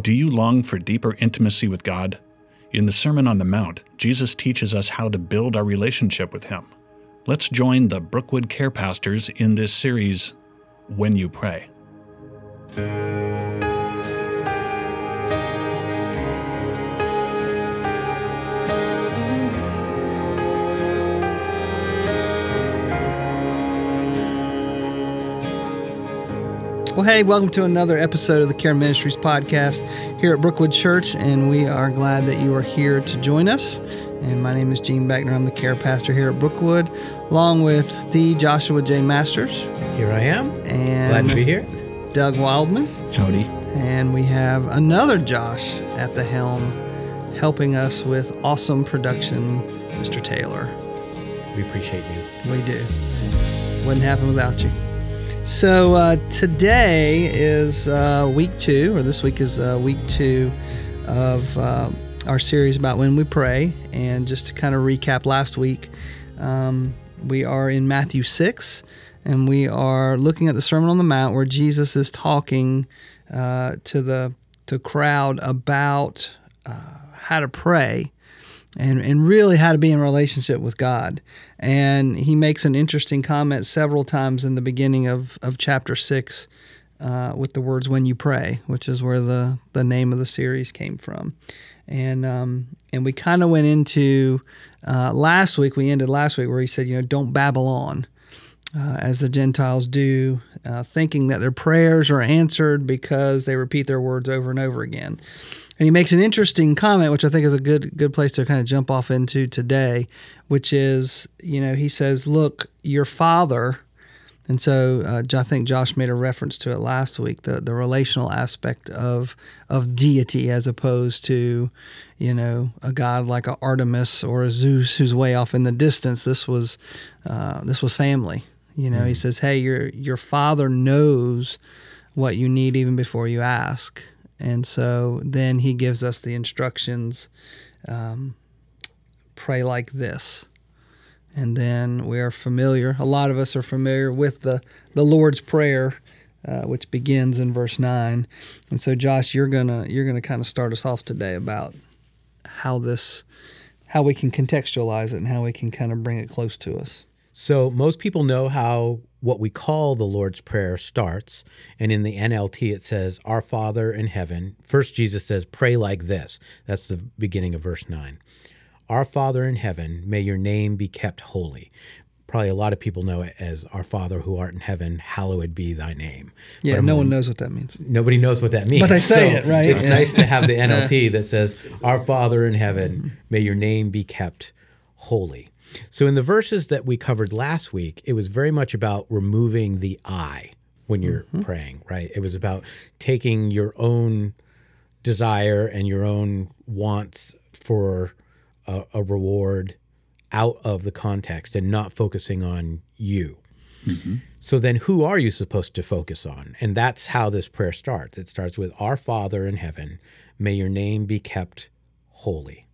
Do you long for deeper intimacy with God? In the Sermon on the Mount, Jesus teaches us how to build our relationship with Him. Let's join the Brookwood Care Pastors in this series, When You Pray. Well, hey, welcome to another episode of the Care Ministries podcast here at Brookwood Church, and we are glad that you are here to join us. And my name is Gene Beckner. I'm the care pastor here at Brookwood, along with the Joshua J. Masters. Here I am. And glad to be here. Doug Wildman. Howdy. And we have another Josh at the helm helping us with awesome production, Mr. Taylor. We appreciate you. We do. Wouldn't happen without you. So today is week two, or this week is week two of our series about when we pray. And just to kind of recap last week, we are in Matthew 6, and we are looking at the Sermon on the Mount where Jesus is talking to the crowd about how to pray. And really how to be in relationship with God. And he makes an interesting comment several times in the beginning of chapter 6 with the words, when you pray, which is where the name of the series came from. And we kind of went into last week where he said, don't babble on as the Gentiles do, thinking that their prayers are answered because they repeat their words over and over again. And he makes an interesting comment, which I think is a good place to kind of jump off into today, which is, he says, look, your Father, and so I think Josh made a reference to it last week, the relational aspect of deity as opposed to, a god like an Artemis or a Zeus who's way off in the distance. This was family. Mm-hmm. He says, hey, your Father knows what you need even before you ask. And so then he gives us the instructions, pray like this. And then we are familiar, a lot of us are familiar with the Lord's Prayer, which begins in verse 9. And so Josh, you're gonna kind of start us off today about how we can contextualize it and how we can kind of bring it close to us. So most people know how what we call the Lord's Prayer starts, and in the NLT it says, Our Father in heaven. First Jesus says, pray like this. That's the beginning of verse 9. Our Father in heaven, may your name be kept holy. Probably a lot of people know it as Our Father who art in heaven, hallowed be thy name. Yeah, but no one knows what that means. Nobody knows what that means. But they say it, right? It's nice to have the NLT that says, Our Father in heaven, may your name be kept holy. So in the verses that we covered last week, it was very much about removing the I when you're praying, right? It was about taking your own desire and your own wants for a reward out of the context and not focusing on you. Mm-hmm. So then who are you supposed to focus on? And that's how this prayer starts. It starts with, Our Father in heaven, may your name be kept holy.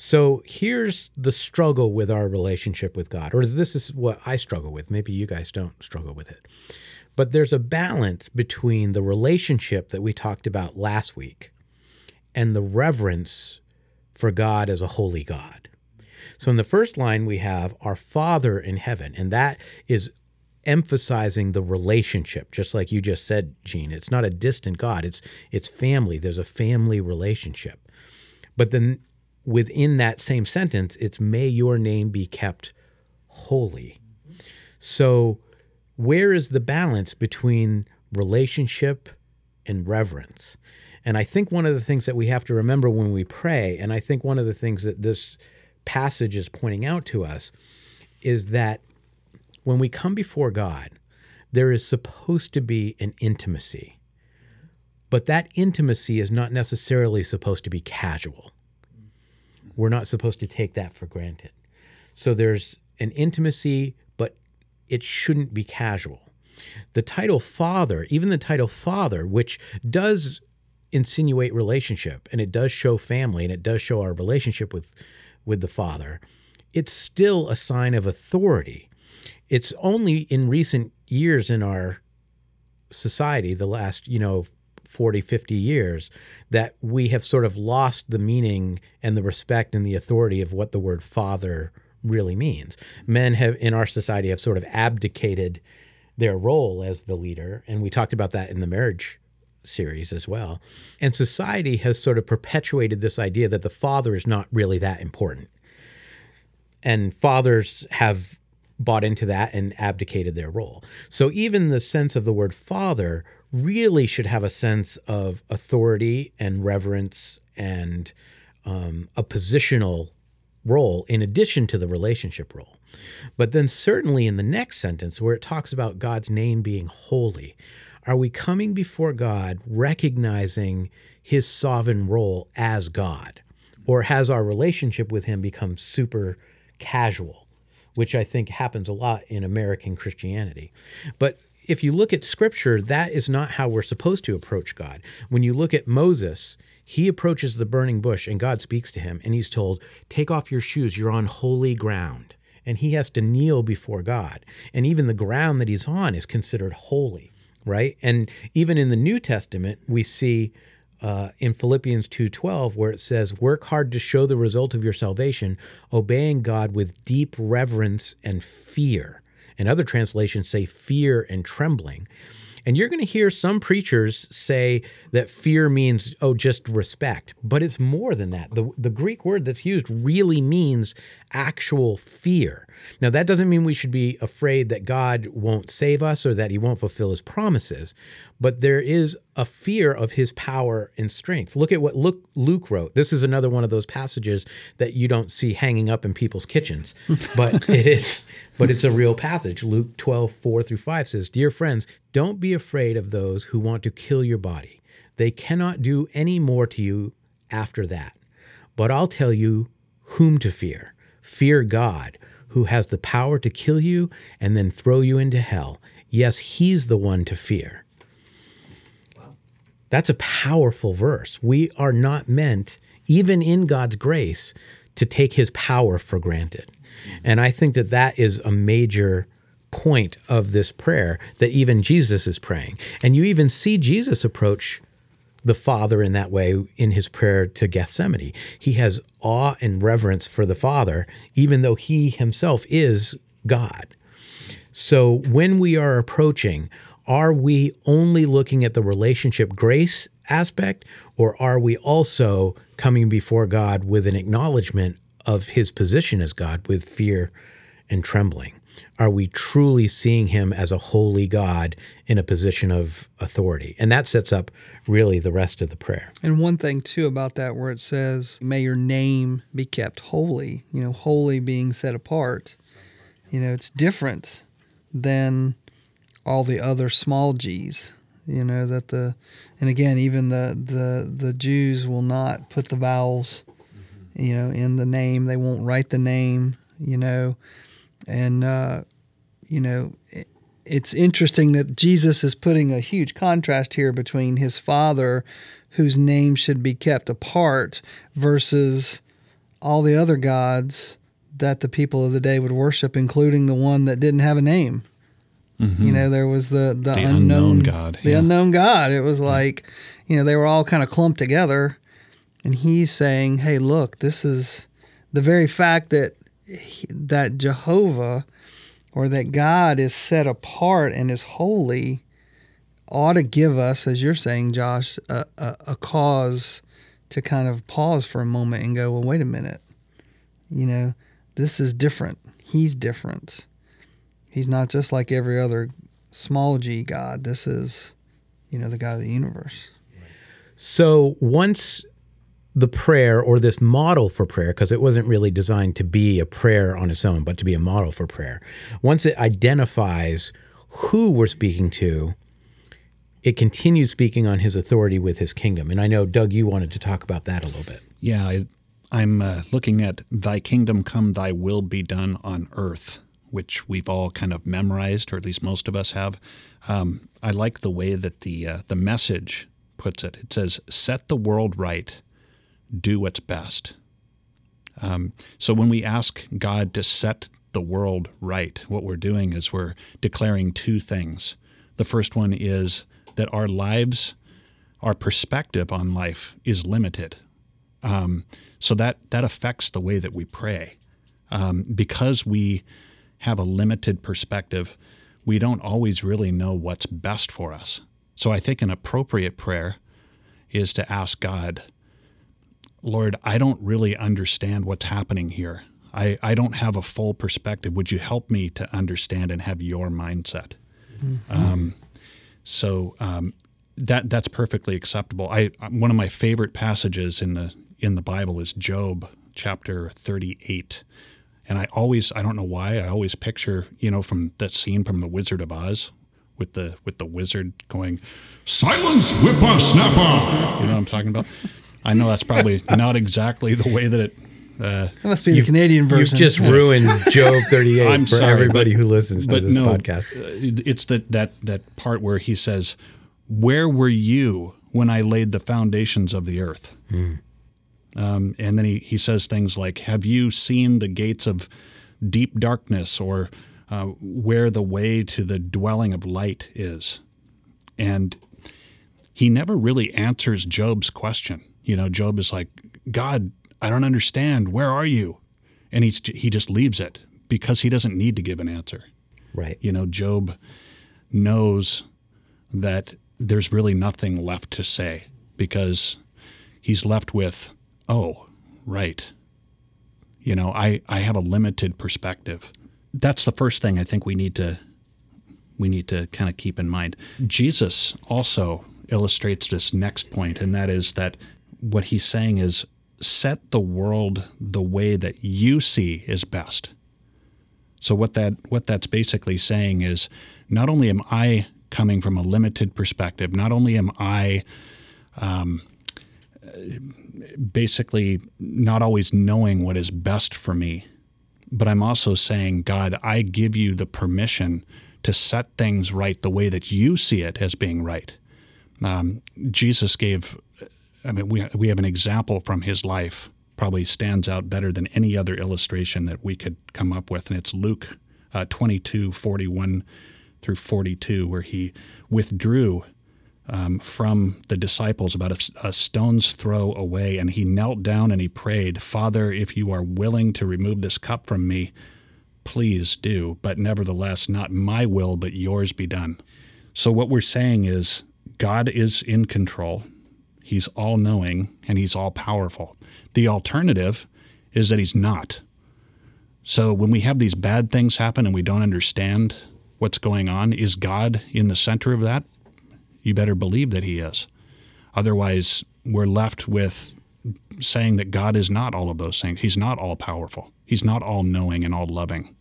So here's the struggle with our relationship with God, or this is what I struggle with. Maybe you guys don't struggle with it. But there's a balance between the relationship that we talked about last week and the reverence for God as a holy God. So in the first line, we have Our Father in heaven, and that is emphasizing the relationship, just like you just said, Gene. It's not a distant God. It's family. There's a family relationship. But then within that same sentence, it's may your name be kept holy. So where is the balance between relationship and reverence? And I think one of the things that we have to remember when we pray, and I think one of the things that this passage is pointing out to us, is that when we come before God, there is supposed to be an intimacy. But that intimacy is not necessarily supposed to be casual. We're not supposed to take that for granted. So there's an intimacy, but it shouldn't be casual. The title Father, even the title Father, which does insinuate relationship, and it does show family, and it does show our relationship with the Father, it's still a sign of authority. It's only in recent years in our society, the last 40, 50 years, that we have sort of lost the meaning and the respect and the authority of what the word father really means. Men have, in our society, have sort of abdicated their role as the leader, and we talked about that in the marriage series as well. And society has sort of perpetuated this idea that the father is not really that important. And fathers have bought into that and abdicated their role. So even the sense of the word father really should have a sense of authority and reverence and a positional role in addition to the relationship role. But then certainly in the next sentence where it talks about God's name being holy, are we coming before God recognizing his sovereign role as God? Or has our relationship with him become super casual, which I think happens a lot in American Christianity? But if you look at Scripture, that is not how we're supposed to approach God. When you look at Moses, he approaches the burning bush and God speaks to him and he's told, "Take off your shoes, you're on holy ground." And he has to kneel before God. And even the ground that he's on is considered holy, right? And even in the New Testament, we see in Philippians 2:12 where it says, "Work hard to show the result of your salvation, obeying God with deep reverence and fear." And other translations say fear and trembling. And you're going to hear some preachers say that fear means, oh, just respect. But it's more than that. The Greek word that's used really means actual fear. Now, that doesn't mean we should be afraid that God won't save us or that he won't fulfill his promises. But there is a fear of his power and strength. Look at what Luke wrote. This is another one of those passages that you don't see hanging up in people's kitchens, but it is. But it's a real passage. Luke 12:4-5 says, "Dear friends, don't be afraid of those who want to kill your body. They cannot do any more to you after that. But I'll tell you whom to fear. Fear God, who has the power to kill you and then throw you into hell. Yes, he's the one to fear." That's a powerful verse. We are not meant, even in God's grace, to take his power for granted. And I think that that is a major point of this prayer that even Jesus is praying. And you even see Jesus approach the Father in that way in his prayer to Gethsemane. He has awe and reverence for the Father, even though he himself is God. So when we are approaching, are we only looking at the relationship grace aspect, or are we also coming before God with an acknowledgement of his position as God with fear and trembling? Are we truly seeing him as a holy God in a position of authority? And that sets up really the rest of the prayer. And one thing, too, about that where it says, "May your name be kept holy," you know, holy being set apart, you know, it's different than all the other small g's, you know, that the, and again, even the Jews will not put the vowels, you know, in the name. They won't write the name, you know, and, you know, it's interesting that Jesus is putting a huge contrast here between his Father, whose name should be kept apart, versus all the other gods that the people of the day would worship, including the one that didn't have a name. Mm-hmm. You know, there was the unknown God. The unknown God. It was like, you know, they were all kind of clumped together. And he's saying, hey, look, this is the very fact that that Jehovah or that God is set apart and is holy ought to give us, as you're saying, Josh, a cause to kind of pause for a moment and go, well, wait a minute. You know, this is different. He's different. He's not just like every other small g God. This is, you know, the God of the universe. So once the prayer or this model for prayer, because it wasn't really designed to be a prayer on its own, but to be a model for prayer, once it identifies who we're speaking to, it continues speaking on his authority with his kingdom. And I know, Doug, you wanted to talk about that a little bit. Yeah, I'm looking at thy kingdom come, thy will be done on earth, which we've all kind of memorized, or at least most of us have. I like the way that the Message puts it. It says, set the world right, do what's best. So when we ask God to set the world right, what we're doing is we're declaring two things. The first one is that our lives our perspective on life is limited. So that affects the way that we pray. Because we have a limited perspective, we don't always really know what's best for us. So I think an appropriate prayer is to ask God, Lord, I don't really understand what's happening here. I don't have a full perspective. Would you help me to understand and have your mindset? Mm-hmm. That's perfectly acceptable. One of my favorite passages in the Bible is Job chapter 38, and I don't know why I always picture, from that scene from the Wizard of Oz with the wizard going, "Silence, whippersnapper!" You know what I'm talking about? I know that's probably not exactly the way that it. That must be the Canadian version. You've just ruined Job 38 everybody who listens to this podcast. It's that part where he says, "Where were you when I laid the foundations of the earth?" Mm. And then he says things like, "Have you seen the gates of deep darkness, or where the way to the dwelling of light is?" And he never really answers Job's question. Job is like, "God, I don't understand. Where are you?" And he just leaves it because he doesn't need to give an answer. Right. Job knows that there's really nothing left to say because he's left with, oh, right. I have a limited perspective. That's the first thing I think we need to kind of keep in mind. Jesus also illustrates this next point, and that is that what he's saying is, set the world the way that you see is best. So what that's basically saying is, not only am I coming from a limited perspective, not only am I basically not always knowing what is best for me, but I'm also saying, God, I give you the permission to set things right the way that you see it as being right. Jesus gave. We have an example from his life, probably stands out better than any other illustration that we could come up with, and it's Luke 22:41-42, where he withdrew from the disciples about a stone's throw away, and he knelt down and he prayed, "Father, if you are willing to remove this cup from me, please do, but nevertheless, not my will, but yours be done." So what we're saying is, God is in control. He's all-knowing, and he's all-powerful. The alternative is that he's not. So when we have these bad things happen and we don't understand what's going on, is God in the center of that? You better believe that he is. Otherwise, we're left with saying that God is not all of those things. He's not all-powerful. He's not all-knowing and all-loving.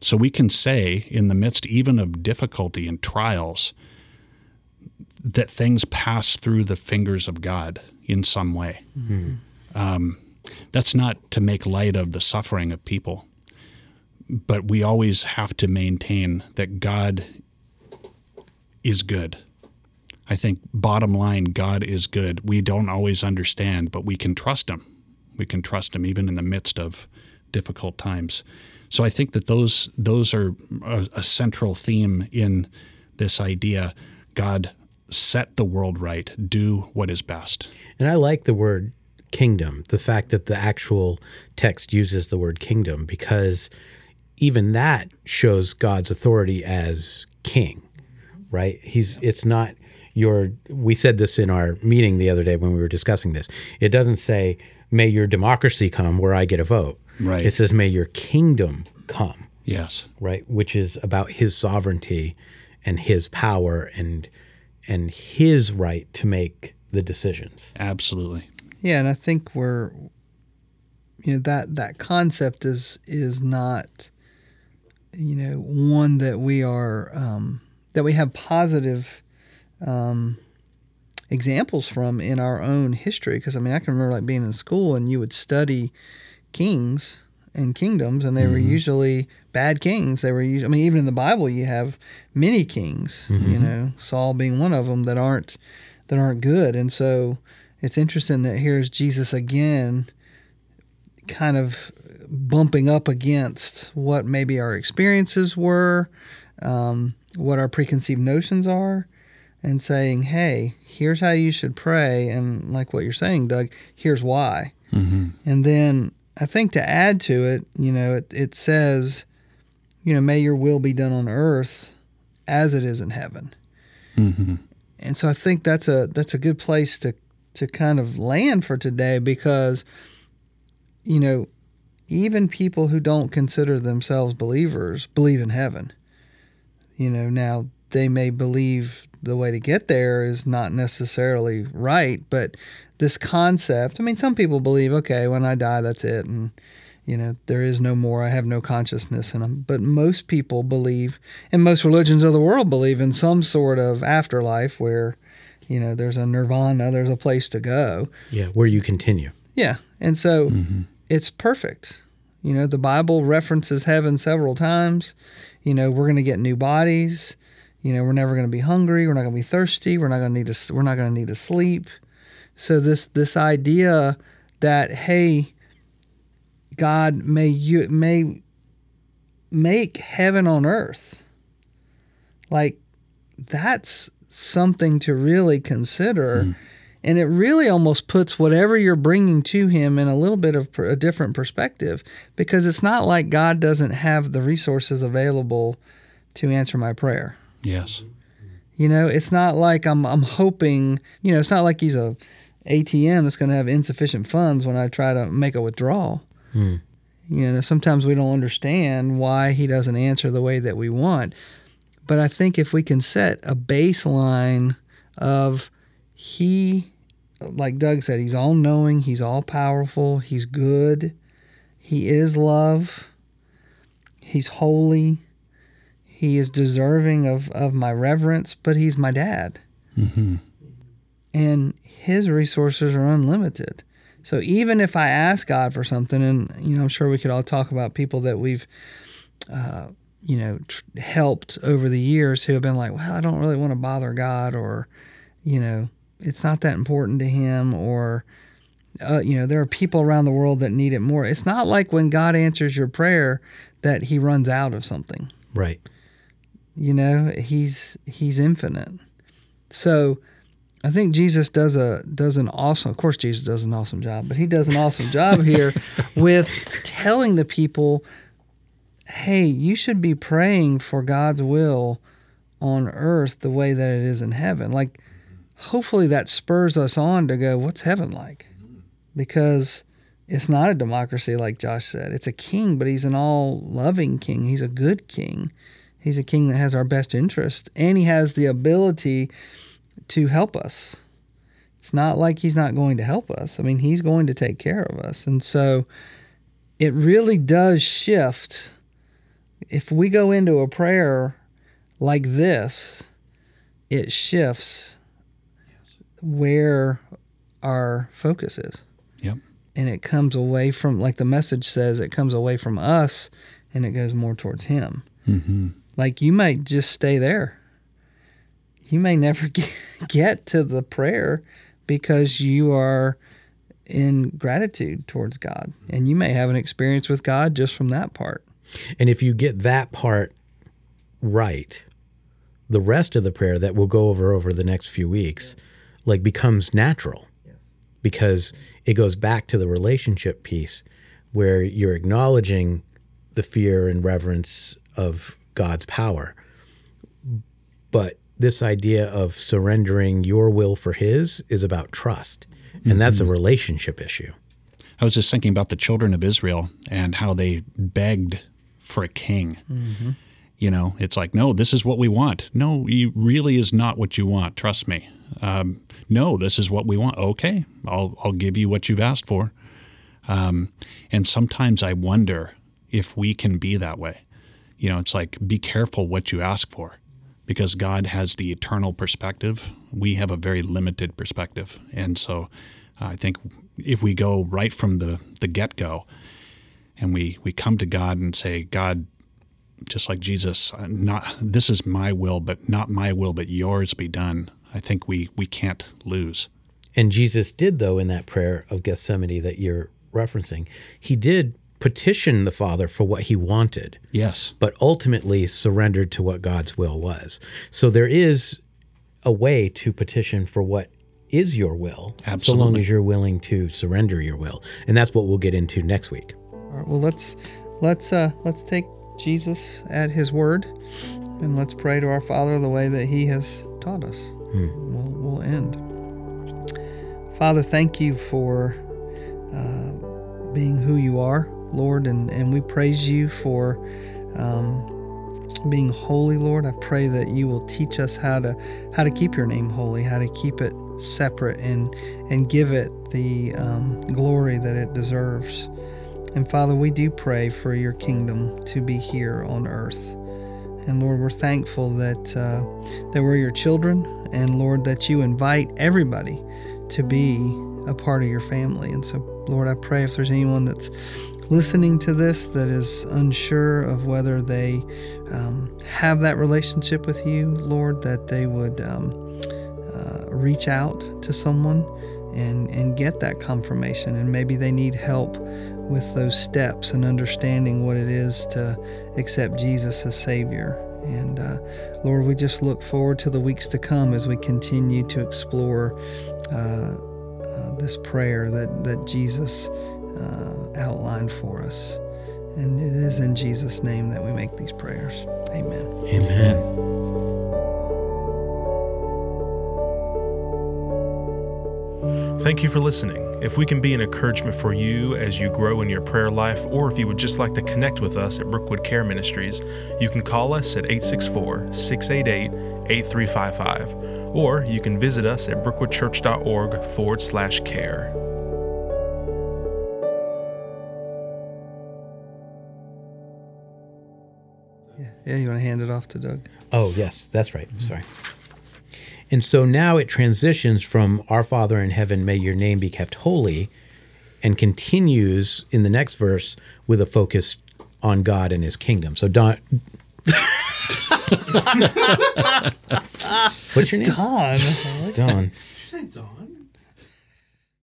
So we can say, in the midst even of difficulty and trials, that things pass through the fingers of God in some way. Mm-hmm. That's not to make light of the suffering of people, but we always have to maintain that God is good. I think bottom line, God is good. We don't always understand, but we can trust him. We can trust him even in the midst of difficult times. So I think that those are a central theme in this idea. God, set the world right. Do what is best. And I like the word kingdom, the fact that the actual text uses the word kingdom, because even that shows God's authority as king, right? It's not your, we said this in our meeting the other day when we were discussing this. It doesn't say, may your democracy come where I get a vote. Right. It says, may your kingdom come. Yes. Right? Which is about his sovereignty and his power and his right to make the decisions. Absolutely. Yeah, and I think we're, that concept is not, one that we are, that we have positive examples from in our own history. Because, I can remember being in school and you would study kings and kingdoms, and they mm-hmm. were usually bad kings. They were usually, even in the Bible, you have many kings. Mm-hmm. Saul being one of them that aren't good. And so it's interesting that here's Jesus again, kind of bumping up against what maybe our experiences were, what our preconceived notions are, and saying, hey, here's how you should pray, and like what you're saying, Doug, here's why. Mm-hmm. And then I think to add to it, it says, may your will be done on earth as it is in heaven. Mm-hmm. And so I think that's a good place to kind of land for today, because, even people who don't consider themselves believers believe in heaven. Now they may believe the way to get there is not necessarily right, but this concept, some people believe, okay, when I die, that's it, and there is no more, I have no consciousness in them. But most people believe, and most religions of the world believe, in some sort of afterlife where, there's a nirvana, there's a place to go. Yeah, where you continue. Yeah, and so it's perfect. The Bible references heaven several times. We're going to get new bodies. We're never going to be hungry. We're not going to be thirsty. We're not going to need to sleep. So this idea that, hey, God, may make heaven on earth, that's something to really consider. Mm. And it really almost puts whatever you're bringing to him in a little bit of a different perspective, because it's not like God doesn't have the resources available to answer my prayer. Yes. It's not like I'm hoping, it's not like he's a ATM that's going to have insufficient funds when I try to make a withdrawal. Hmm. Sometimes we don't understand why he doesn't answer the way that we want. But I think if we can set a baseline of he, like Doug said, he's all-knowing, he's all-powerful, he's good, he is love, he's holy, he is deserving of my reverence, but he's my dad. Mm-hmm. And his resources are unlimited. So even if I ask God for something, and I'm sure we could all talk about people that we've helped over the years who have been like, well, I don't really want to bother God, or it's not that important to him, or there are people around the world that need it more. It's not like when God answers your prayer that he runs out of something. Right. He's infinite. So I think Jesus does an awesome job here with telling the people, hey, you should be praying for God's will on earth the way that it is in heaven. Hopefully that spurs us on to go, what's heaven like? Because it's not a democracy, like Josh said. It's a king, but he's an all-loving king. He's a good king. He's a king that has our best interest, and he has the ability to help us. It's not like he's not going to help us. He's going to take care of us. And so it really does shift. If we go into a prayer like this, it shifts where our focus is. Yep. And it comes away from, like the message says, it comes away from us and it goes more towards him. Mm-hmm. You might just stay there. You may never get to the prayer because you are in gratitude towards God. And you may have an experience with God just from that part. And if you get that part right, the rest of the prayer that we'll go over the next few weeks, becomes natural. Because it goes back to the relationship piece where you're acknowledging the fear and reverence of God's power. But this idea of surrendering your will for his is about trust, and that's a relationship issue. I was just thinking about the children of Israel and how they begged for a king. Mm-hmm. It's like, no, this is what we want. No, it really is not what you want. Trust me. No, this is what we want. Okay, I'll give you what you've asked for. And sometimes I wonder if we can be that way. It's like, be careful what you ask for, because God has the eternal perspective. We have a very limited perspective. And so I think if we go right from the get-go and we come to God and say, God, just like Jesus, this is my will, but not my will, but yours be done. I think we can't lose. And Jesus did, though, in that prayer of Gethsemane that you're referencing, he did petition the Father for what he wanted. Yes. But ultimately surrendered to what God's will was. So there is a way to petition for what is your will, so long as you're willing to surrender your will. And that's what we'll get into next week. All right, well, let's take Jesus at his word, and let's pray to our Father the way that he has taught us. We'll end. Father, thank you for being who you are, Lord, and we praise you for being holy, Lord. I pray that you will teach us how to keep your name holy, how to keep it separate, and give it the glory that it deserves. And Father, we do pray for your kingdom to be here on earth. And Lord, we're thankful that we're your children, and Lord, that you invite everybody to be a part of your family. And so, Lord, I pray if there's anyone that's listening to this that is unsure of whether they have that relationship with you, Lord, that they would reach out to someone and get that confirmation. And maybe they need help with those steps and understanding what it is to accept Jesus as Savior. And Lord, we just look forward to the weeks to come as we continue to explore this prayer that Jesus outlined for us. And it is in Jesus' name that we make these prayers. Amen. Amen. Thank you for listening. If we can be an encouragement for you as you grow in your prayer life, or if you would just like to connect with us at Brookwood Care Ministries, you can call us at 864-688-8355, or you can visit us at brookwoodchurch.org/care. Yeah, you want to hand it off to Doug? Oh, yes, that's right. Mm-hmm. Sorry. And so now it transitions from Our Father in heaven, may your name be kept holy, and continues in the next verse with a focus on God and his kingdom. So Don... What's your name? Don. Don. Did you say Don?